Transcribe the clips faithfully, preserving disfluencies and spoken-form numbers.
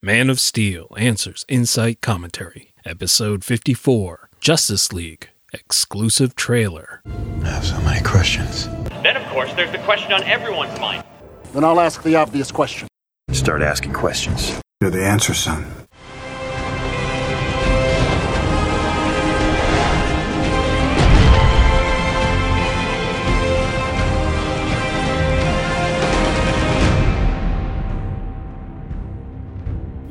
Man of Steel Answers Insight Commentary, Episode fifty-four, Justice League, exclusive trailer. I have so many questions. Then, of course, there's the question on everyone's mind. Then I'll ask the obvious question. Start asking questions. You're the answer, son.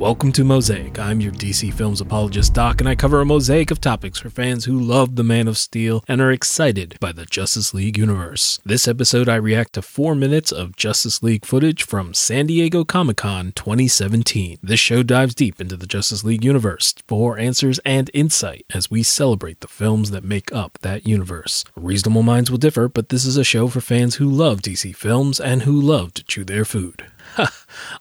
Welcome to Mosaic. I'm your D C Films apologist, Doc, and I cover a mosaic of topics for fans who love the Man of Steel and are excited by the Justice League universe. This episode, I react to four minutes of Justice League footage from San Diego Comic-Con twenty seventeen. This show dives deep into the Justice League universe for answers and insight as we celebrate the films that make up that universe. Reasonable minds will differ, but this is a show for fans who love D C films and who love to chew their food. Ha!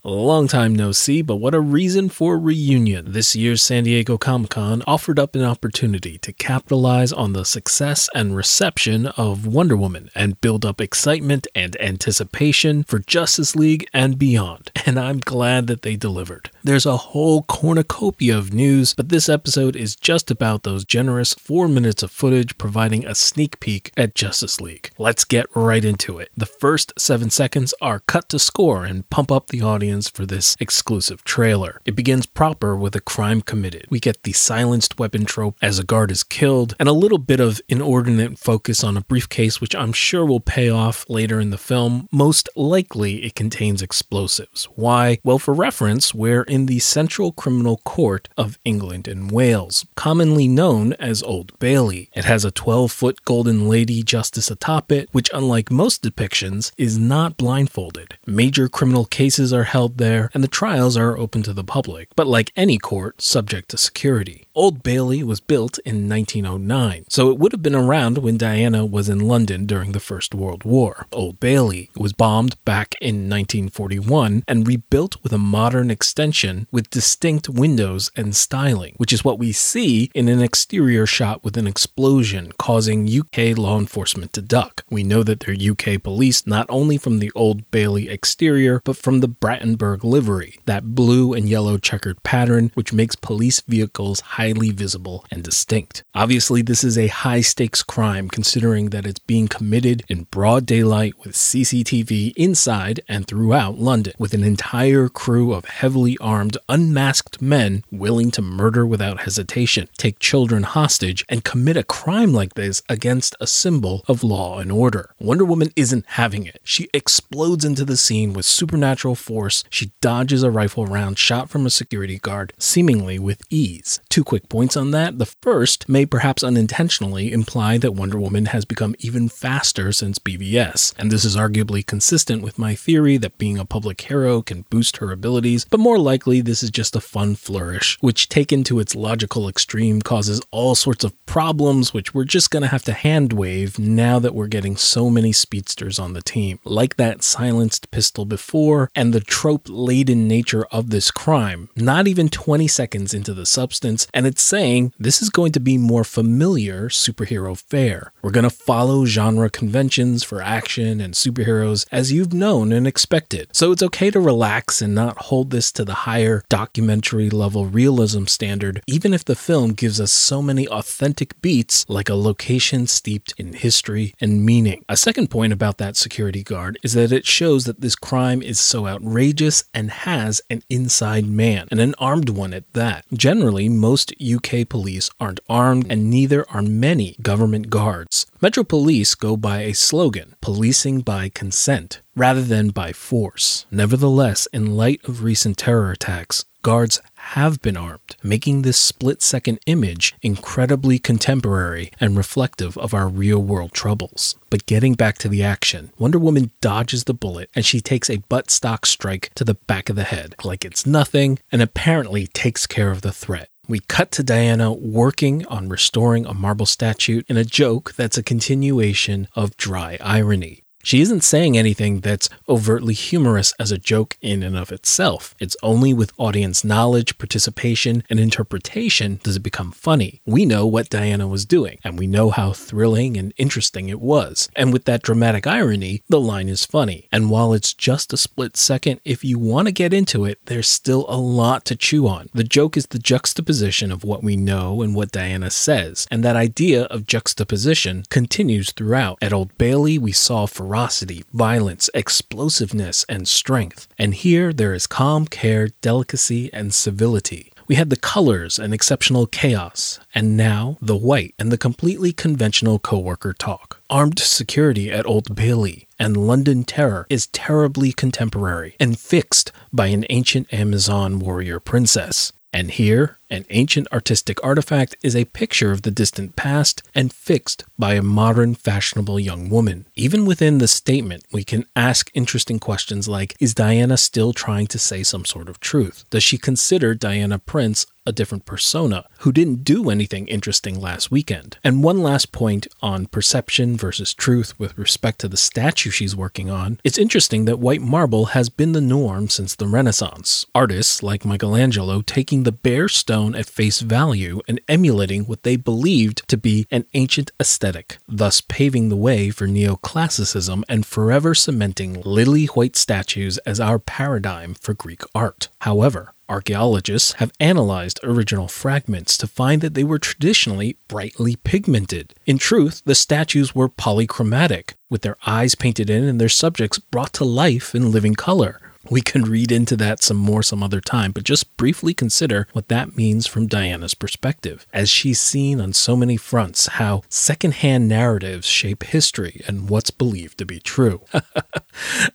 Long time no see, but what a reason for reunion. This year's San Diego Comic-Con offered up an opportunity to capitalize on the success and reception of Wonder Woman and build up excitement and anticipation for Justice League and beyond, and I'm glad that they delivered. There's a whole cornucopia of news, but this episode is just about those generous four minutes of footage providing a sneak peek at Justice League. Let's get right into it. The first seven seconds are cut to score and pump up the audience for this exclusive trailer. It begins proper with a crime committed. We get the silenced weapon trope as a guard is killed, and a little bit of inordinate focus on a briefcase, which I'm sure will pay off later in the film. Most likely it contains explosives. Why? Well, for reference, we're in the Central Criminal Court of England and Wales, commonly known as Old Bailey. It has a twelve-foot golden lady justice atop it, which, unlike most depictions, is not blindfolded. Major criminal cases are held there, and the trials are open to the public, but like any court, subject to security. Old Bailey was built in nineteen oh nine, so it would have been around when Diana was in London during the First World War. Old Bailey was bombed back in nineteen forty-one and rebuilt with a modern extension with distinct windows and styling, which is what we see in an exterior shot with an explosion causing U K law enforcement to duck. We know that they're U K police not only from the Old Bailey exterior, but from the Battenburg livery, that blue and yellow checkered pattern which makes police vehicles highly visible and distinct. Obviously, this is a high-stakes crime considering that it's being committed in broad daylight with C C T V inside and throughout London, with an entire crew of heavily armed, unmasked men willing to murder without hesitation, take children hostage, and commit a crime like this against a symbol of law and order. Wonder Woman isn't having it. She explodes into the scene with supernatural force. She dodges a rifle round shot from a security guard, seemingly with ease. Two quick points on that. The first may perhaps unintentionally imply that Wonder Woman has become even faster since B V S, and this is arguably consistent with my theory that being a public hero can boost her abilities, but more likely this is just a fun flourish, which taken to its logical extreme causes all sorts of problems which we're just going to have to hand wave now that we're getting so many speedsters on the team. Like that silenced pistol before, and the trope-laden nature of this crime, not even twenty seconds into the substance, and it's saying this is going to be more familiar superhero fare. We're going to follow genre conventions for action and superheroes as you've known and expected, so it's okay to relax and not hold this to the higher documentary-level realism standard, even if the film gives us so many authentic beats like a location steeped in history and meaning. A second point about that security guard is that it shows that this crime is so outrageous and has an inside man, and an armed one at that. Generally, most U K police aren't armed, and neither are many government guards. Metro Police go by a slogan, policing by consent, rather than by force. Nevertheless, in light of recent terror attacks, guards have been armed, making this split-second image incredibly contemporary and reflective of our real-world troubles. But getting back to the action, Wonder Woman dodges the bullet and she takes a buttstock strike to the back of the head like it's nothing, and apparently takes care of the threat. We cut to Diana working on restoring a marble statue in a joke that's a continuation of dry irony. She isn't saying anything that's overtly humorous as a joke in and of itself. It's only with audience knowledge, participation, and interpretation does it become funny. We know what Diana was doing, and we know how thrilling and interesting it was. And with that dramatic irony, the line is funny. And while it's just a split second, if you want to get into it, there's still a lot to chew on. The joke is the juxtaposition of what we know and what Diana says, and that idea of juxtaposition continues throughout. At Old Bailey, we saw ferocity, violence, explosiveness, and strength. And here there is calm care, delicacy, and civility. We had the colors and exceptional chaos, and now the white and the completely conventional coworker talk. Armed security at Old Bailey and London terror is terribly contemporary and fixed by an ancient Amazon warrior princess. And here, an ancient artistic artifact is a picture of the distant past and fixed by a modern, fashionable young woman. Even within the statement, we can ask interesting questions like, is Diana still trying to say some sort of truth? Does she consider Diana Prince a different persona who didn't do anything interesting last weekend? And one last point on perception versus truth with respect to the statue she's working on. It's interesting that white marble has been the norm since the Renaissance. Artists like Michelangelo taking the bare stone at face value and emulating what they believed to be an ancient aesthetic, thus paving the way for neoclassicism and forever cementing lily white statues as our paradigm for Greek art. However, archaeologists have analyzed original fragments to find that they were traditionally brightly pigmented. In truth, the statues were polychromatic, with their eyes painted in and their subjects brought to life in living color. We can read into that some more some other time, but just briefly consider what that means from Diana's perspective, as she's seen on so many fronts how secondhand narratives shape history and what's believed to be true.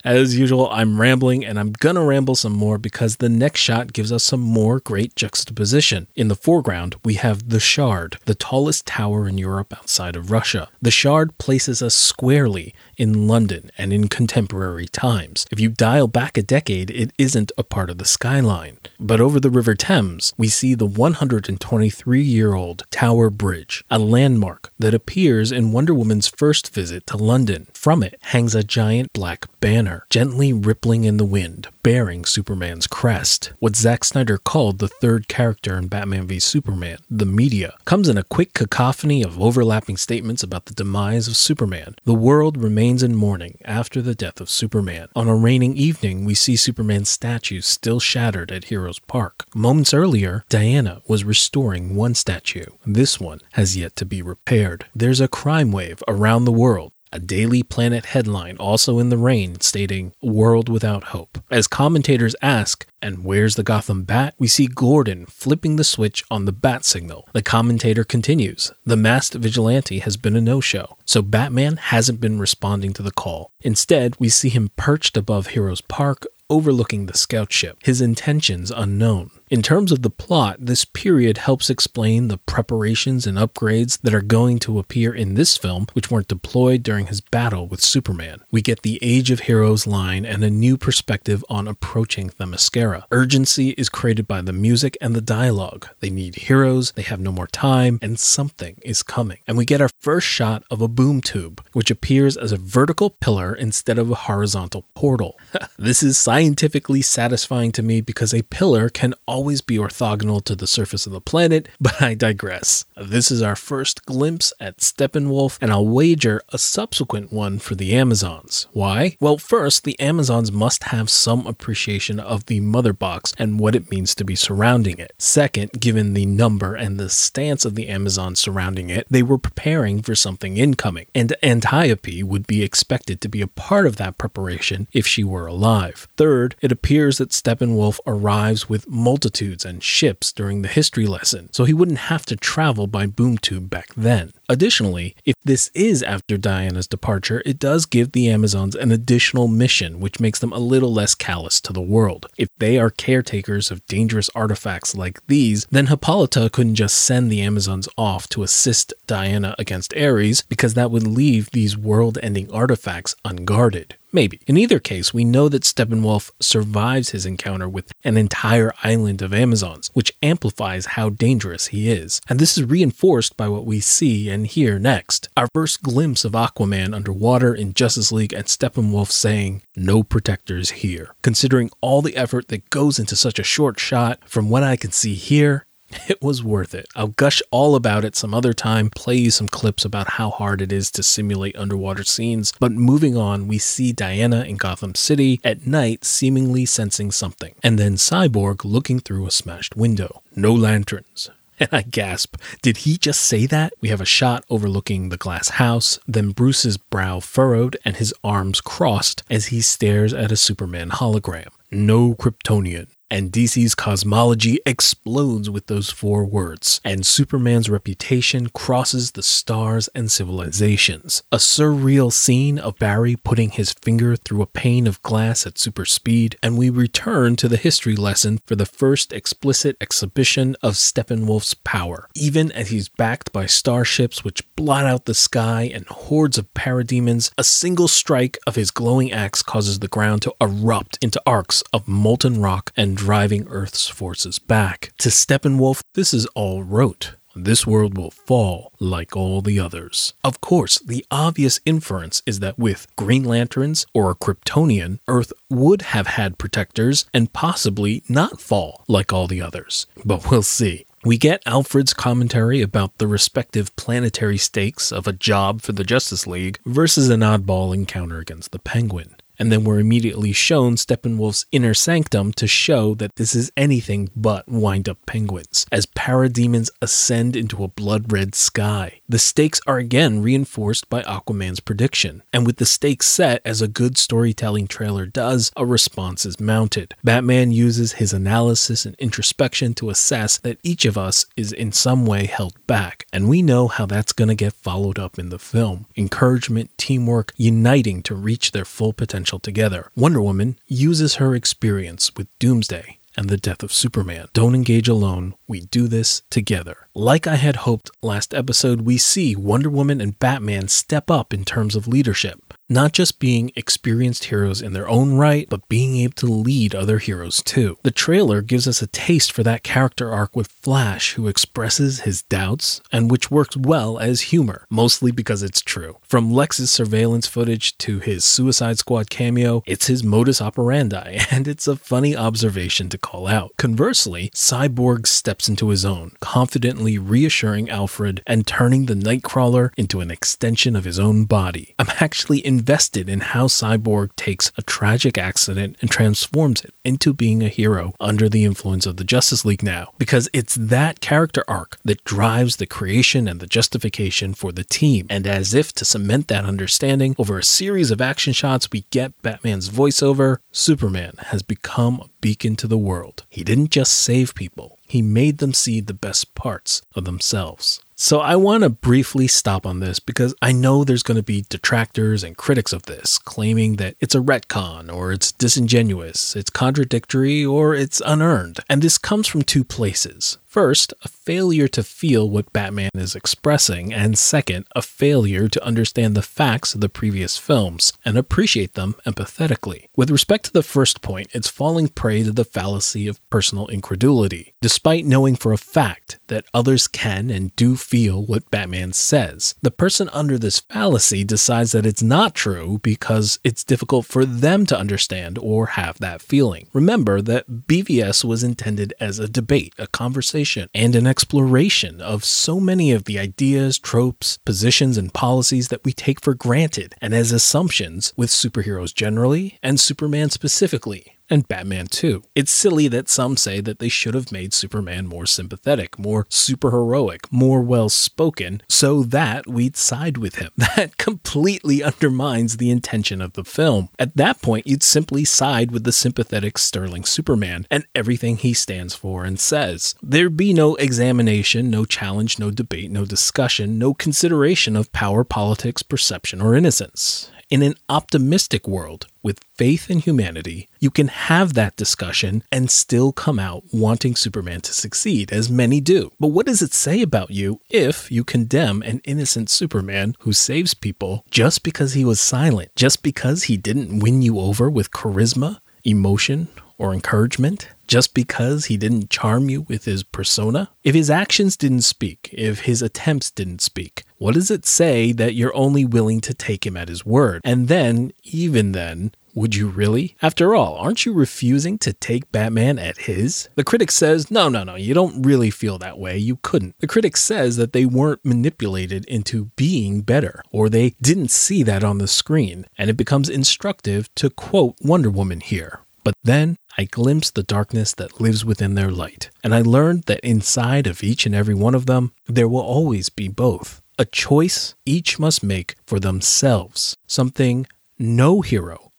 As usual, I'm rambling, and I'm gonna ramble some more because the next shot gives us some more great juxtaposition. In the foreground, we have the Shard, the tallest tower in Europe outside of Russia. The Shard places us squarely in London and in contemporary times. If you dial back a decade, it isn't a part of the skyline. But over the River Thames, we see the one hundred twenty-three-year-old Tower Bridge, a landmark that appears in Wonder Woman's first visit to London. From it hangs a giant black banner, gently rippling in the wind, bearing Superman's crest. What Zack Snyder called the third character in Batman v Superman, the media, comes in a quick cacophony of overlapping statements about the demise of Superman. The world remains in mourning after the death of Superman. On a rainy evening, we see Superman's statue still shattered at Heroes Park. Moments earlier, Diana was restoring one statue. This one has yet to be repaired. There's a crime wave around the world. A Daily Planet headline also in the rain stating, "World Without Hope." As commentators ask, and where's the Gotham Bat? We see Gordon flipping the switch on the bat signal. The commentator continues, the masked vigilante has been a no-show, so Batman hasn't been responding to the call. Instead, we see him perched above Heroes Park, overlooking the scout ship, his intentions unknown. In terms of the plot, this period helps explain the preparations and upgrades that are going to appear in this film, which weren't deployed during his battle with Superman. We get the Age of Heroes line and a new perspective on approaching Themyscira. Urgency is created by the music and the dialogue. They need heroes, they have no more time, and something is coming. And we get our first shot of a boom tube, which appears as a vertical pillar instead of a horizontal portal. This is scientifically satisfying to me because a pillar can always always be orthogonal to the surface of the planet, but I digress. This is our first glimpse at Steppenwolf, and I'll wager a subsequent one for the Amazons. Why? Well, first, the Amazons must have some appreciation of the Mother Box and what it means to be surrounding it. Second, given the number and the stance of the Amazons surrounding it, they were preparing for something incoming, and Antiope would be expected to be a part of that preparation if she were alive. Third, it appears that Steppenwolf arrives with multiple and ships during the history lesson, so he wouldn't have to travel by boom tube back then. Additionally, if this is after Diana's departure, it does give the Amazons an additional mission, which makes them a little less callous to the world. If they are caretakers of dangerous artifacts like these, then Hippolyta couldn't just send the Amazons off to assist Diana against Ares, because that would leave these world-ending artifacts unguarded. Maybe. In either case, we know that Steppenwolf survives his encounter with an entire island of Amazons, which amplifies how dangerous he is. And this is reinforced by what we see and hear next. Our first glimpse of Aquaman underwater in Justice League and Steppenwolf saying, "No protectors here." Considering all the effort that goes into such a short shot, from what I can see here, it was worth it. I'll gush all about it some other time, play you some clips about how hard it is to simulate underwater scenes, but moving on, we see Diana in Gotham City at night seemingly sensing something, and then Cyborg looking through a smashed window. No lanterns. And I gasp, did he just say that? We have a shot overlooking the glass house, then Bruce's brow furrowed and his arms crossed as he stares at a Superman hologram. No Kryptonian. And D C's cosmology explodes with those four words, and Superman's reputation crosses the stars and civilizations. A surreal scene of Barry putting his finger through a pane of glass at super speed, and we return to the history lesson for the first explicit exhibition of Steppenwolf's power, even as he's backed by starships which blot out the sky and hordes of parademons. A single strike of his glowing axe causes the ground to erupt into arcs of molten rock and driving Earth's forces back. To Steppenwolf, this is all rote. This world will fall like all the others. Of course, the obvious inference is that with Green Lanterns or a Kryptonian, Earth would have had protectors and possibly not fall like all the others. But we'll see. We get Alfred's commentary about the respective planetary stakes of a job for the Justice League versus an oddball encounter against the Penguin. And then we're immediately shown Steppenwolf's inner sanctum to show that this is anything but wind-up penguins, as parademons ascend into a blood-red sky. The stakes are again reinforced by Aquaman's prediction, and with the stakes set, as a good storytelling trailer does, a response is mounted. Batman uses his analysis and introspection to assess that each of us is in some way held back, and we know how that's going to get followed up in the film. Encouragement, teamwork, uniting to reach their full potential together. Wonder Woman uses her experience with Doomsday and the death of Superman. Don't engage alone. We do this together. Like I had hoped last episode, we see Wonder Woman and Batman step up in terms of leadership. Not just being experienced heroes in their own right, but being able to lead other heroes too. The trailer gives us a taste for that character arc with Flash, who expresses his doubts, and which works well as humor, mostly because it's true. From Lex's surveillance footage to his Suicide Squad cameo, it's his modus operandi, and it's a funny observation to call out. Conversely, Cyborg steps into his own, confidently reassuring Alfred and turning the Nightcrawler into an extension of his own body. I'm actually in invested in how Cyborg takes a tragic accident and transforms it into being a hero under the influence of the Justice League now, because it's that character arc that drives the creation and the justification for the team. And as if to cement that understanding, over a series of action shots, we get Batman's voiceover. Superman has become a beacon to the world. He didn't just save people. He made them see the best parts of themselves. So I want to briefly stop on this because I know there's going to be detractors and critics of this, claiming that it's a retcon, or it's disingenuous, it's contradictory, or it's unearned. And this comes from two places. First, a failure to feel what Batman is expressing, and second, a failure to understand the facts of the previous films and appreciate them empathetically. With respect to the first point, it's falling prey to the fallacy of personal incredulity. Despite knowing for a fact that others can and do feel what Batman says, the person under this fallacy decides that it's not true because it's difficult for them to understand or have that feeling. Remember that B V S was intended as a debate, a conversation, and an exploration of so many of the ideas, tropes, positions, and policies that we take for granted and as assumptions with superheroes generally and Superman specifically. And Batman too. It's silly that some say that they should have made Superman more sympathetic, more superheroic, more well-spoken, so that we'd side with him. That completely undermines the intention of the film. At that point, you'd simply side with the sympathetic Sterling Superman and everything he stands for and says. There'd be no examination, no challenge, no debate, no discussion, no consideration of power, politics, perception, or innocence. In an optimistic world with faith in humanity, you can have that discussion and still come out wanting Superman to succeed, as many do. But what does it say about you if you condemn an innocent Superman who saves people just because he was silent, just because he didn't win you over with charisma, emotion, or encouragement? Just because he didn't charm you with his persona? If his actions didn't speak, if his attempts didn't speak, what does it say that you're only willing to take him at his word? And then, even then, would you really? After all, aren't you refusing to take Batman at his? The critic says, no, no, no, you don't really feel that way. You couldn't. The critic says that they weren't manipulated into being better, or they didn't see that on the screen. And it becomes instructive to quote Wonder Woman here. But then I glimpsed the darkness that lives within their light, and I learned that inside of each and every one of them, there will always be both. A choice each must make for themselves, something no hero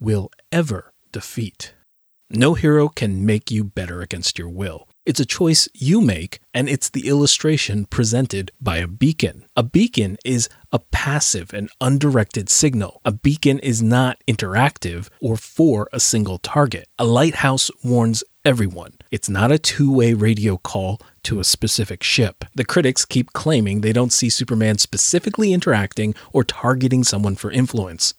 will ever defeat. No hero can make you better against your will. It's a choice you make, and it's the illustration presented by a beacon. A beacon is a passive and undirected signal. A beacon is not interactive or for a single target. A lighthouse warns everyone. It's not a two-way radio call to a specific ship. The critics keep claiming they don't see Superman specifically interacting or targeting someone for influence.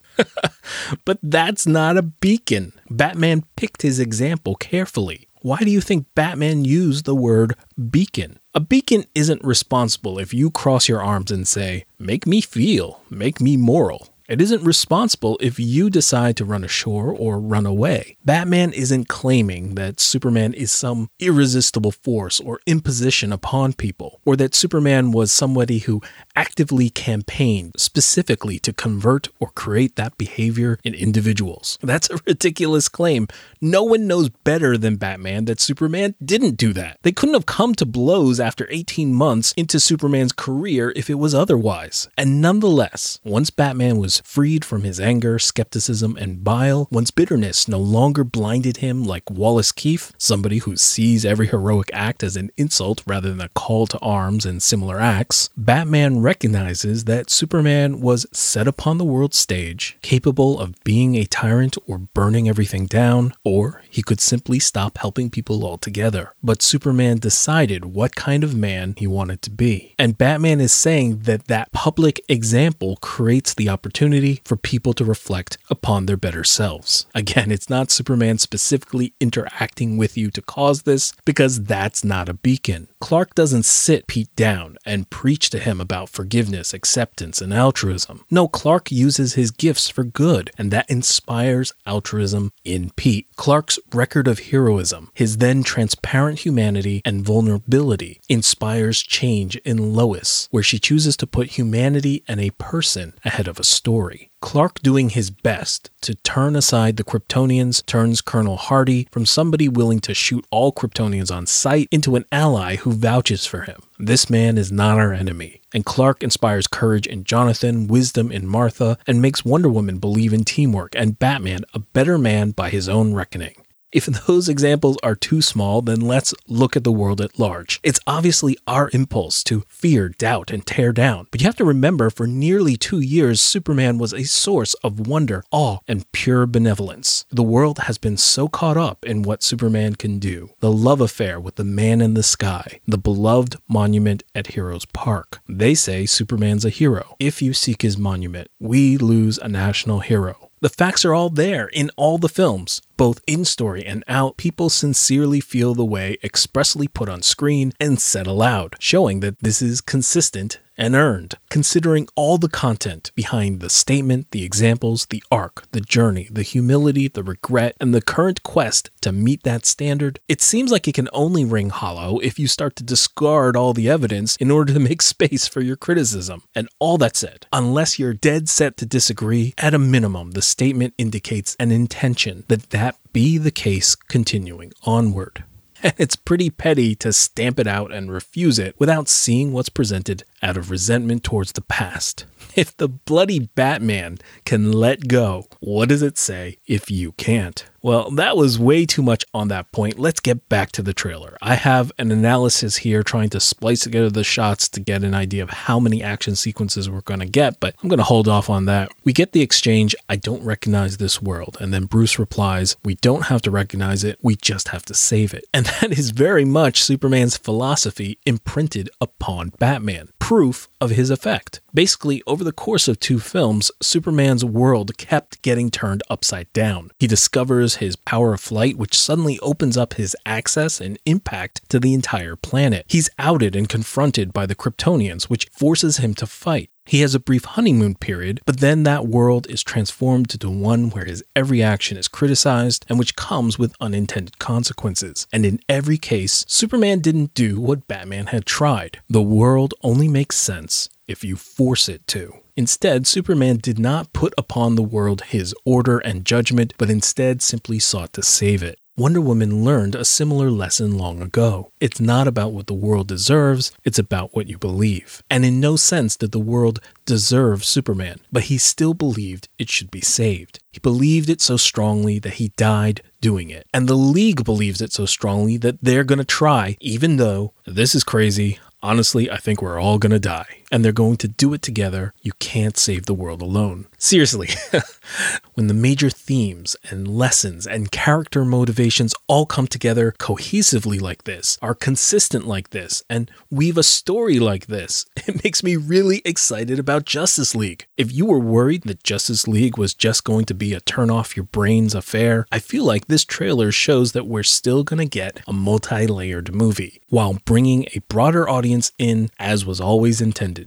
But that's not a beacon. Batman picked his example carefully. Why do you think Batman used the word beacon? A beacon isn't responsible if you cross your arms and say, make me feel, make me moral. It isn't responsible if you decide to run ashore or run away. Batman isn't claiming that Superman is some irresistible force or imposition upon people, or that Superman was somebody who actively campaigned specifically to convert or create that behavior in individuals. That's a ridiculous claim. No one knows better than Batman that Superman didn't do that. They couldn't have come to blows after eighteen months into Superman's career if it was otherwise. And nonetheless, once Batman was freed from his anger, skepticism, and bile, once bitterness no longer blinded him like Wallace Keefe, somebody who sees every heroic act as an insult rather than a call to arms and similar acts, Batman recognizes that Superman was set upon the world stage, capable of being a tyrant or burning everything down, or he could simply stop helping people altogether. But Superman decided what kind of man he wanted to be. And Batman is saying that that public example creates the opportunity Opportunity for people to reflect upon their better selves. Again, it's not Superman specifically interacting with you to cause this, because that's not a beacon. Clark doesn't sit Pete down and preach to him about forgiveness, acceptance, and altruism. No, Clark uses his gifts for good, and that inspires altruism in Pete. Clark's record of heroism, his then transparent humanity and vulnerability, inspires change in Lois, where she chooses to put humanity and a person ahead of a story. Story. Clark doing his best to turn aside the Kryptonians turns Colonel Hardy from somebody willing to shoot all Kryptonians on sight into an ally who vouches for him. This man is not our enemy. And Clark inspires courage in Jonathan, wisdom in Martha, and makes Wonder Woman believe in teamwork and Batman a better man by his own reckoning. If those examples are too small, then let's look at the world at large. It's obviously our impulse to fear, doubt, and tear down. But you have to remember, for nearly two years, Superman was a source of wonder, awe, and pure benevolence. The world has been so caught up in what Superman can do. The love affair with the man in the sky. The beloved monument at Heroes Park. They say Superman's a hero. If you seek his monument, we lose a national hero. The facts are all there in all the films, both in story and out. People sincerely feel the way expressly put on screen and said aloud, showing that this is consistent and earned. Considering all the content behind the statement, the examples, the arc, the journey, the humility, the regret, and the current quest to meet that standard, it seems like it can only ring hollow if you start to discard all the evidence in order to make space for your criticism. And all that said, unless you're dead set to disagree, at a minimum, the statement indicates an intention that that be the case continuing onward. And it's pretty petty to stamp it out and refuse it without seeing what's presented out of resentment towards the past. If the bloody Batman can let go, what does it say if you can't? Well, that was way too much on that point. Let's get back to the trailer. I have an analysis here trying to splice together the shots to get an idea of how many action sequences we're going to get, but I'm going to hold off on that. We get the exchange, "I don't recognize this world." And then Bruce replies, "We don't have to recognize it. We just have to save it." And that is very much Superman's philosophy imprinted upon Batman. Proof of his effect. Basically, over the course of two films, Superman's world kept getting turned upside down. He discovers his power of flight, which suddenly opens up his access and impact to the entire planet. He's outed and confronted by the Kryptonians, which forces him to fight. He has a brief honeymoon period, but then that world is transformed into one where his every action is criticized and which comes with unintended consequences. And in every case, Superman didn't do what Batman had tried. The world only makes sense if you force it to. Instead, Superman did not put upon the world his order and judgment, but instead simply sought to save it. Wonder Woman learned a similar lesson long ago. It's not about what the world deserves, it's about what you believe. And in no sense did the world deserve Superman, but he still believed it should be saved. He believed it so strongly that he died doing it. And the League believes it so strongly that they're going to try, even though, this is crazy, honestly, I think we're all going to die. And they're going to do it together. You can't save the world alone. Seriously. When the major themes and lessons and character motivations all come together cohesively like this, are consistent like this, and weave a story like this, it makes me really excited about Justice League. If you were worried that Justice League was just going to be a turn off your brains affair, I feel like this trailer shows that we're still going to get a multi-layered movie, while bringing a broader audience in as was always intended.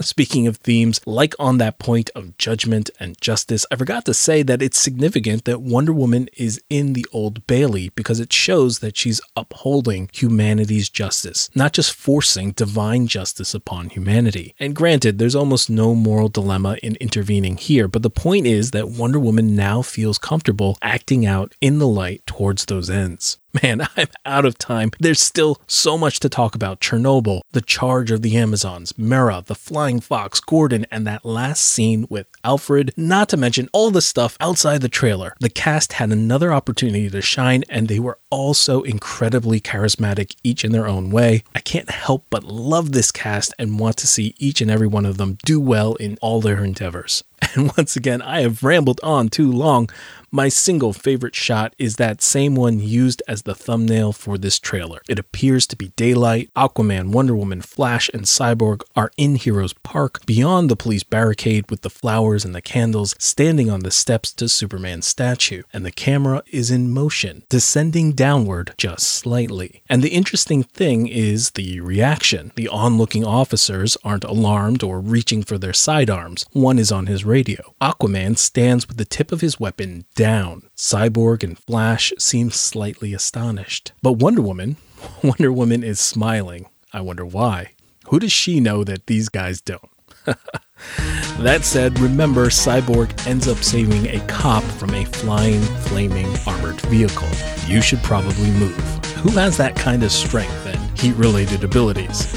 Speaking of themes, like on that point of judgment and justice, I forgot to say that it's significant that Wonder Woman is in the Old Bailey because it shows that she's upholding humanity's justice, not just forcing divine justice upon humanity. And granted, there's almost no moral dilemma in intervening here, but the point is that Wonder Woman now feels comfortable acting out in the light towards those ends. Man, I'm out of time. There's still so much to talk about. Chernobyl, the charge of the Amazons, Mera, the Flying Fox, Gordon, and that last scene with Alfred. Not to mention all the stuff outside the trailer. The cast had another opportunity to shine, and they were all so incredibly charismatic, each in their own way. I can't help but love this cast and want to see each and every one of them do well in all their endeavors. And once again, I have rambled on too long. My single favorite shot is that same one used as the thumbnail for this trailer. It appears to be daylight. Aquaman, Wonder Woman, Flash, and Cyborg are in Heroes Park, beyond the police barricade with the flowers and the candles, standing on the steps to Superman's statue. And the camera is in motion, descending downward just slightly. And the interesting thing is the reaction. The onlooking officers aren't alarmed or reaching for their sidearms. One is on his radio. Aquaman stands with the tip of his weapon down. Cyborg and Flash seem slightly astonished. But Wonder Woman, Wonder Woman is smiling. I wonder why. Who does she know that these guys don't? That said, remember, Cyborg ends up saving a cop from a flying, flaming, armored vehicle. You should probably move. Who has that kind of strength and heat-related abilities?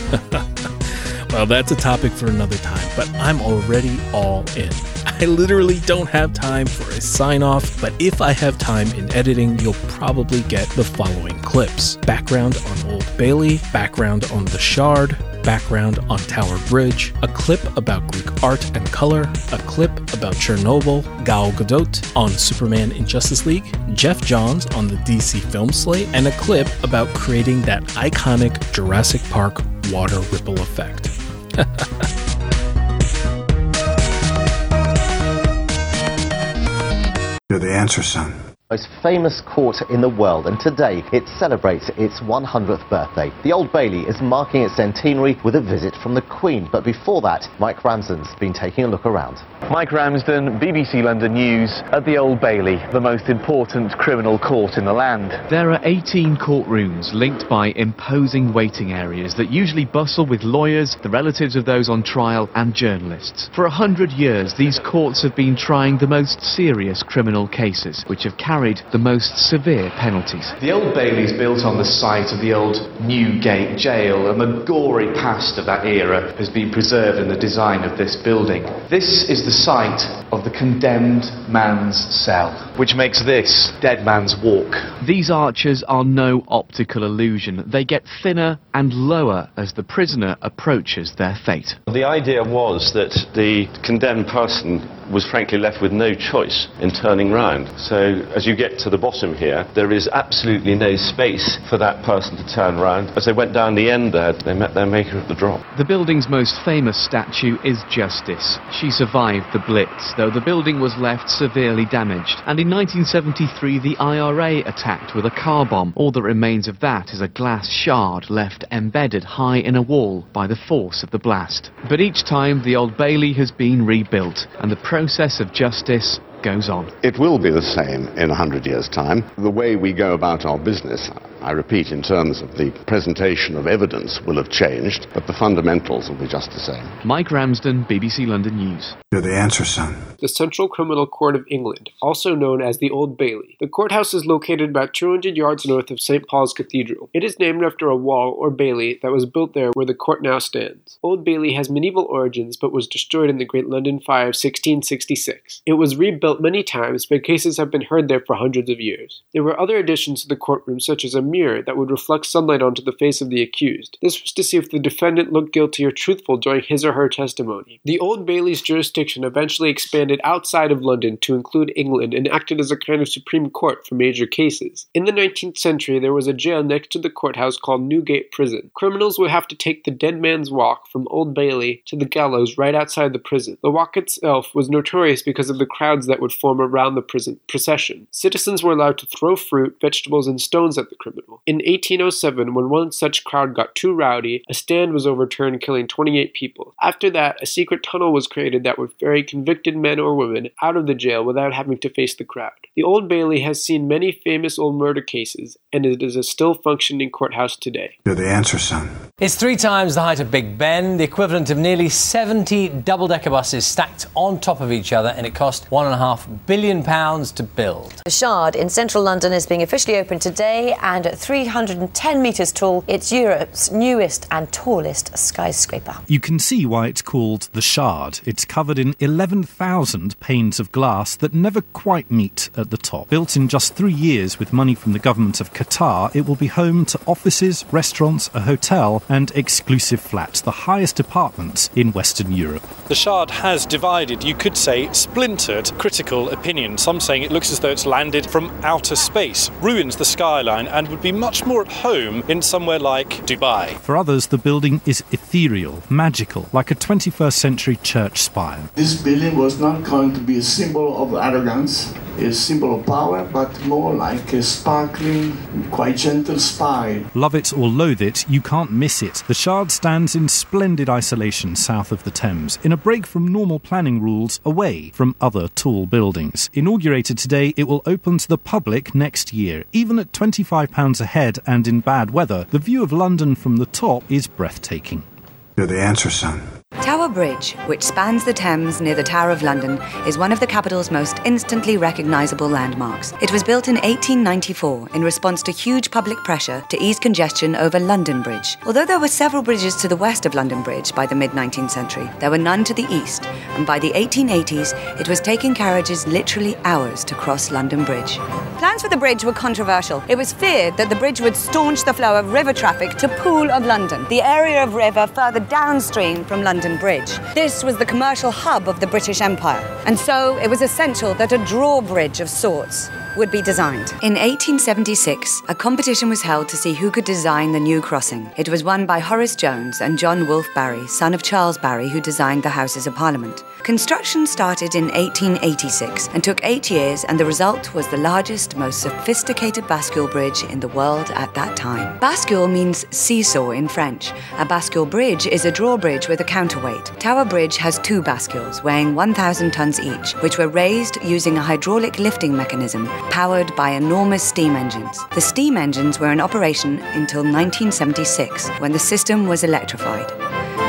Well, that's a topic for another time, but I'm already all in. I literally don't have time for a sign-off, but if I have time in editing, you'll probably get the following clips. Background on Old Bailey, background on the Shard, background on Tower Bridge, a clip about Greek art and color, a clip about Chernobyl, Gal Gadot on Superman in Justice League, Jeff Johns on the D C film slate, and a clip about creating that iconic Jurassic Park water ripple effect. You're the answer, son. Most famous court in the world, and today it celebrates its one hundredth birthday. The Old Bailey is marking its centenary with a visit from the Queen, but before that, Mike Ramsden's been taking a look around. Mike Ramsden, B B C London News, at the Old Bailey, the most important criminal court in the land. There are eighteen courtrooms linked by imposing waiting areas that usually bustle with lawyers, the relatives of those on trial, and journalists. For a hundred years, these courts have been trying the most serious criminal cases, which have carried carried the most severe penalties. The Old Bailey is built on the site of the old Newgate Jail, and the gory past of that era has been preserved in the design of this building. This is the site of the condemned man's cell, which makes this Dead Man's Walk. These arches are no optical illusion. They get thinner and lower as the prisoner approaches their fate. The idea was that the condemned person was frankly left with no choice in turning round. So as you get to the bottom here, there is absolutely no space for that person to turn round. As they went down the end there, they met their maker at the drop. The building's most famous statue is Justice. She survived the Blitz, though the building was left severely damaged. And in nineteen seventy-three, the I R A attacked with a car bomb. All that remains of that is a glass shard left embedded high in a wall by the force of the blast. But each time, the Old Bailey has been rebuilt, and the process of justice goes on. It will be the same in a hundred years' time. The way we go about our business, I repeat, in terms of the presentation of evidence, will have changed, but the fundamentals will be just the same. Mike Ramsden, B B C London News. You're the answer, son. The Central Criminal Court of England, also known as the Old Bailey. The courthouse is located about two hundred yards north of Saint Paul's Cathedral. It is named after a wall, or bailey, that was built there where the court now stands. Old Bailey has medieval origins, but was destroyed in the Great London Fire of sixteen sixty-six. It was rebuilt many times, but cases have been heard there for hundreds of years. There were other additions to the courtroom, such as a mirror that would reflect sunlight onto the face of the accused. This was to see if the defendant looked guilty or truthful during his or her testimony. The Old Bailey's jurisdiction eventually expanded outside of London to include England and acted as a kind of Supreme Court for major cases. In the nineteenth century, there was a jail next to the courthouse called Newgate Prison. Criminals would have to take the Dead Man's Walk from Old Bailey to the gallows right outside the prison. The walk itself was notorious because of the crowds that would form around the prison procession. Citizens were allowed to throw fruit, vegetables, and stones at the criminal. In eighteen oh seven, when one such crowd got too rowdy, a stand was overturned, killing twenty-eight people. After that, a secret tunnel was created that would ferry convicted men or women out of the jail without having to face the crowd. The Old Bailey has seen many famous old murder cases, and it is a still functioning courthouse today. You're the answer, son. It's three times the height of Big Ben, the equivalent of nearly seventy double-decker buses stacked on top of each other, and it cost one and a half half billion pounds to build. The Shard in central London is being officially opened today, and at three hundred ten metres tall, it's Europe's newest and tallest skyscraper. You can see why it's called the Shard. It's covered in eleven thousand panes of glass that never quite meet at the top. Built in just three years with money from the government of Qatar, it will be home to offices, restaurants, a hotel and exclusive flats, the highest apartments in Western Europe. The Shard has divided, you could say, splintered critical opinion. Some saying it looks as though it's landed from outer space, ruins the skyline, and would be much more at home in somewhere like Dubai. For others, the building is ethereal, magical, like a twenty-first century church spire. This building was not going to be a symbol of arrogance, a symbol of power, but more like a sparkling, quite gentle spire. Love it or loathe it, you can't miss it. The Shard stands in splendid isolation south of the Thames, in a break from normal planning rules, away from other tall buildings. Inaugurated today, it will open to the public next year. Even at twenty-five pounds a head and in bad weather, the view of London from the top is breathtaking. You're the answer, son. Tower Bridge, which spans the Thames near the Tower of London, is one of the capital's most instantly recognisable landmarks. It was built in eighteen ninety-four in response to huge public pressure to ease congestion over London Bridge. Although there were several bridges to the west of London Bridge by the mid-nineteenth century, there were none to the east, and by the eighteen eighties, it was taking carriages literally hours to cross London Bridge. Plans for the bridge were controversial. It was feared that the bridge would staunch the flow of river traffic to Pool of London, the area of river further downstream from London Bridge. This was the commercial hub of the British Empire, and so it was essential that a drawbridge of sorts would be designed. In eighteen seventy-six, a competition was held to see who could design the new crossing. It was won by Horace Jones and John Wolfe Barry, son of Charles Barry, who designed the Houses of Parliament. Construction started in eighteen eighty-six and took eight years, and the result was the largest, most sophisticated bascule bridge in the world at that time. Bascule means seesaw in French. A bascule bridge is a drawbridge with a counterweight. Tower Bridge has two bascules, weighing one thousand tonnes each, which were raised using a hydraulic lifting mechanism powered by enormous steam engines. The steam engines were in operation until nineteen seventy-six, when the system was electrified.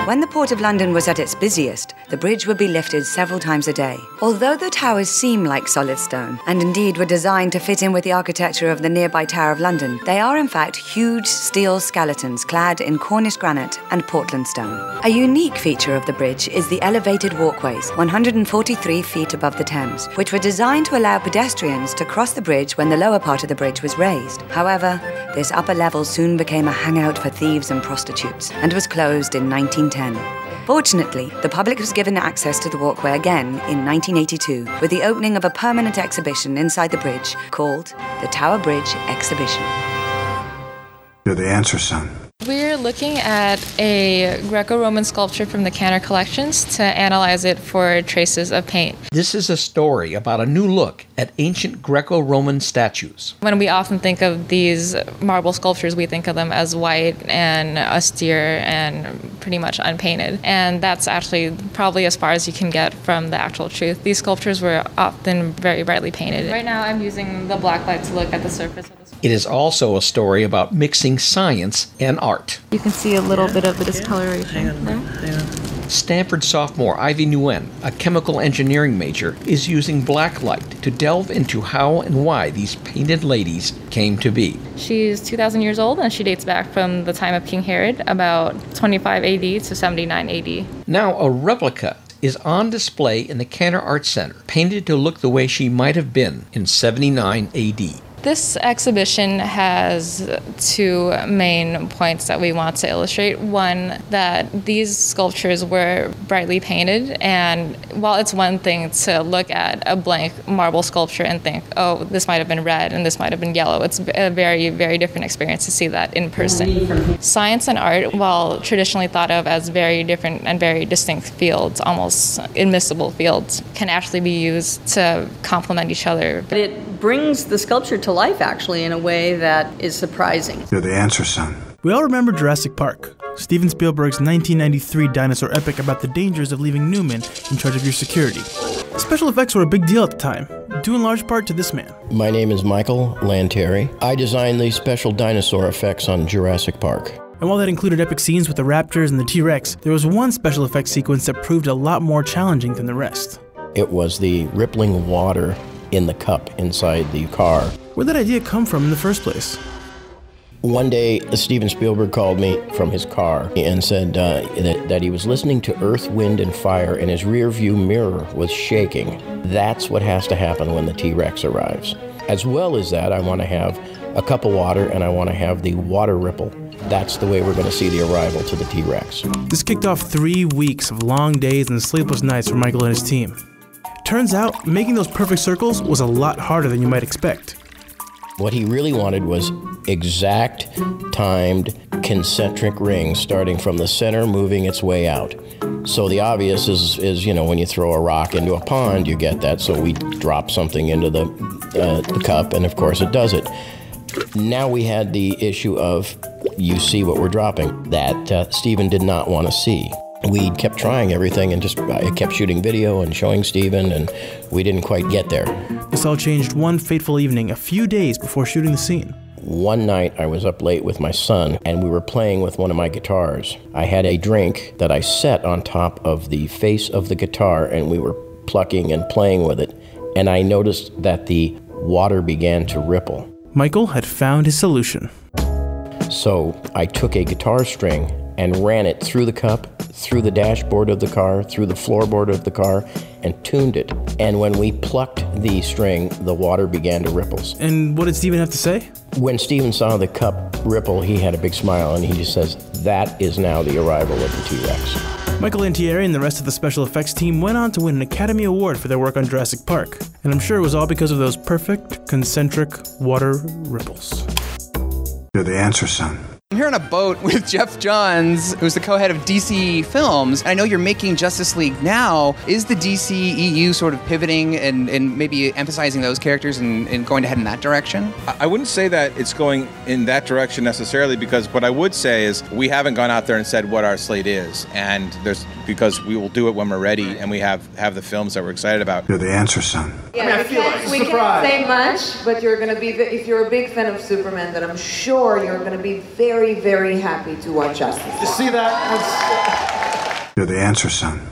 When the Port of London was at its busiest, the bridge would be lifted several times a day. Although the towers seem like solid stone, and indeed were designed to fit in with the architecture of the nearby Tower of London, they are in fact huge steel skeletons clad in Cornish granite and Portland stone. A unique feature of the bridge is the elevated walkways, one hundred forty-three feet above the Thames, which were designed to allow pedestrians to cross the bridge when the lower part of the bridge was raised. However, this upper level soon became a hangout for thieves and prostitutes, and was closed in nineteen ten. Fortunately, the public was given access to the walkway again in nineteen eighty-two, with the opening of a permanent exhibition inside the bridge called the Tower Bridge Exhibition. You're the answer, son. We're looking at a Greco-Roman sculpture from the Cantor collections to analyze it for traces of paint. This is a story about a new look at ancient Greco-Roman statues. When we often think of these marble sculptures, we think of them as white and austere and pretty much unpainted. And that's actually probably as far as you can get from the actual truth. These sculptures were often very brightly painted. Right now I'm using the black light to look at the surface of the sculpture. It is also a story about mixing science and art. You can see a little yeah, bit of the discoloration yeah, there. Yeah. Stanford sophomore Ivy Nguyen, a chemical engineering major, is using blacklight to delve into how and why these painted ladies came to be. She's two thousand years old, and she dates back from the time of King Herod, about twenty-five A D to seventy-nine A D. Now a replica is on display in the Cantor Arts Center, painted to look the way she might have been in seventy-nine A D. This exhibition has two main points that we want to illustrate. One, that these sculptures were brightly painted, and while it's one thing to look at a blank marble sculpture and think, oh, this might have been red and this might have been yellow, it's a very, very different experience to see that in person. Science and art, while traditionally thought of as very different and very distinct fields, almost immiscible fields, can actually be used to complement each other. It brings the sculpture to life, actually, in a way that is surprising. You're the answer, son. We all remember Jurassic Park, Steven Spielberg's nineteen ninety-three dinosaur epic about the dangers of leaving Newman in charge of your security. Special effects were a big deal at the time, due in large part to this man. My name is Michael Lanteri. I designed the special dinosaur effects on Jurassic Park. And while that included epic scenes with the raptors and the T-Rex, there was one special effects sequence that proved a lot more challenging than the rest. It was the rippling water in the cup inside the car. Where did that idea come from in the first place? One day, Steven Spielberg called me from his car and said uh, that, that he was listening to Earth, Wind and Fire and his rearview mirror was shaking. That's what has to happen when the T-Rex arrives. As well as that, I want to have a cup of water and I want to have the water ripple. That's the way we're going to see the arrival to the T-Rex. This kicked off three weeks of long days and sleepless nights for Michael and his team. Turns out, making those perfect circles was a lot harder than you might expect. What he really wanted was exact, timed, concentric rings, starting from the center, moving its way out. So the obvious is, is you know, when you throw a rock into a pond, you get that. So we drop something into the, uh, the cup, and of course it does it. Now we had the issue of, you see what we're dropping, that uh, Stephen did not want to see. We kept trying everything and just I kept shooting video and showing Steven, and we didn't quite get there. This all changed one fateful evening, a few days before shooting the scene. One night I was up late with my son and we were playing with one of my guitars. I had a drink that I set on top of the face of the guitar and we were plucking and playing with it, and I noticed that the water began to ripple. Michael had found his solution. So I took a guitar string and ran it through the cup, through the dashboard of the car, through the floorboard of the car, and tuned it. And when we plucked the string, the water began to ripple. And what did Steven have to say? When Steven saw the cup ripple, he had a big smile, and he just says, that is now the arrival of the T-Rex. Michael Lanteri and the rest of the special effects team went on to win an Academy Award for their work on Jurassic Park. And I'm sure it was all because of those perfect, concentric water ripples. You're the answer, son. I'm here on a boat with Jeff Johns, who's the co-head of D C Films. I know you're making Justice League now. Is the D C E U sort of pivoting and, and maybe emphasizing those characters and, and going ahead in that direction? I wouldn't say that it's going in that direction necessarily, because what I would say is we haven't gone out there and said what our slate is, and there's because we will do it when we're ready and we have, have the films that we're excited about. You're the answer, son. Yeah, I mean, I feel like we can't say much, but you're going to be, the, if you're a big fan of Superman, then I'm sure you're going to be very, very happy to watch us. You see that? You're the answer, son.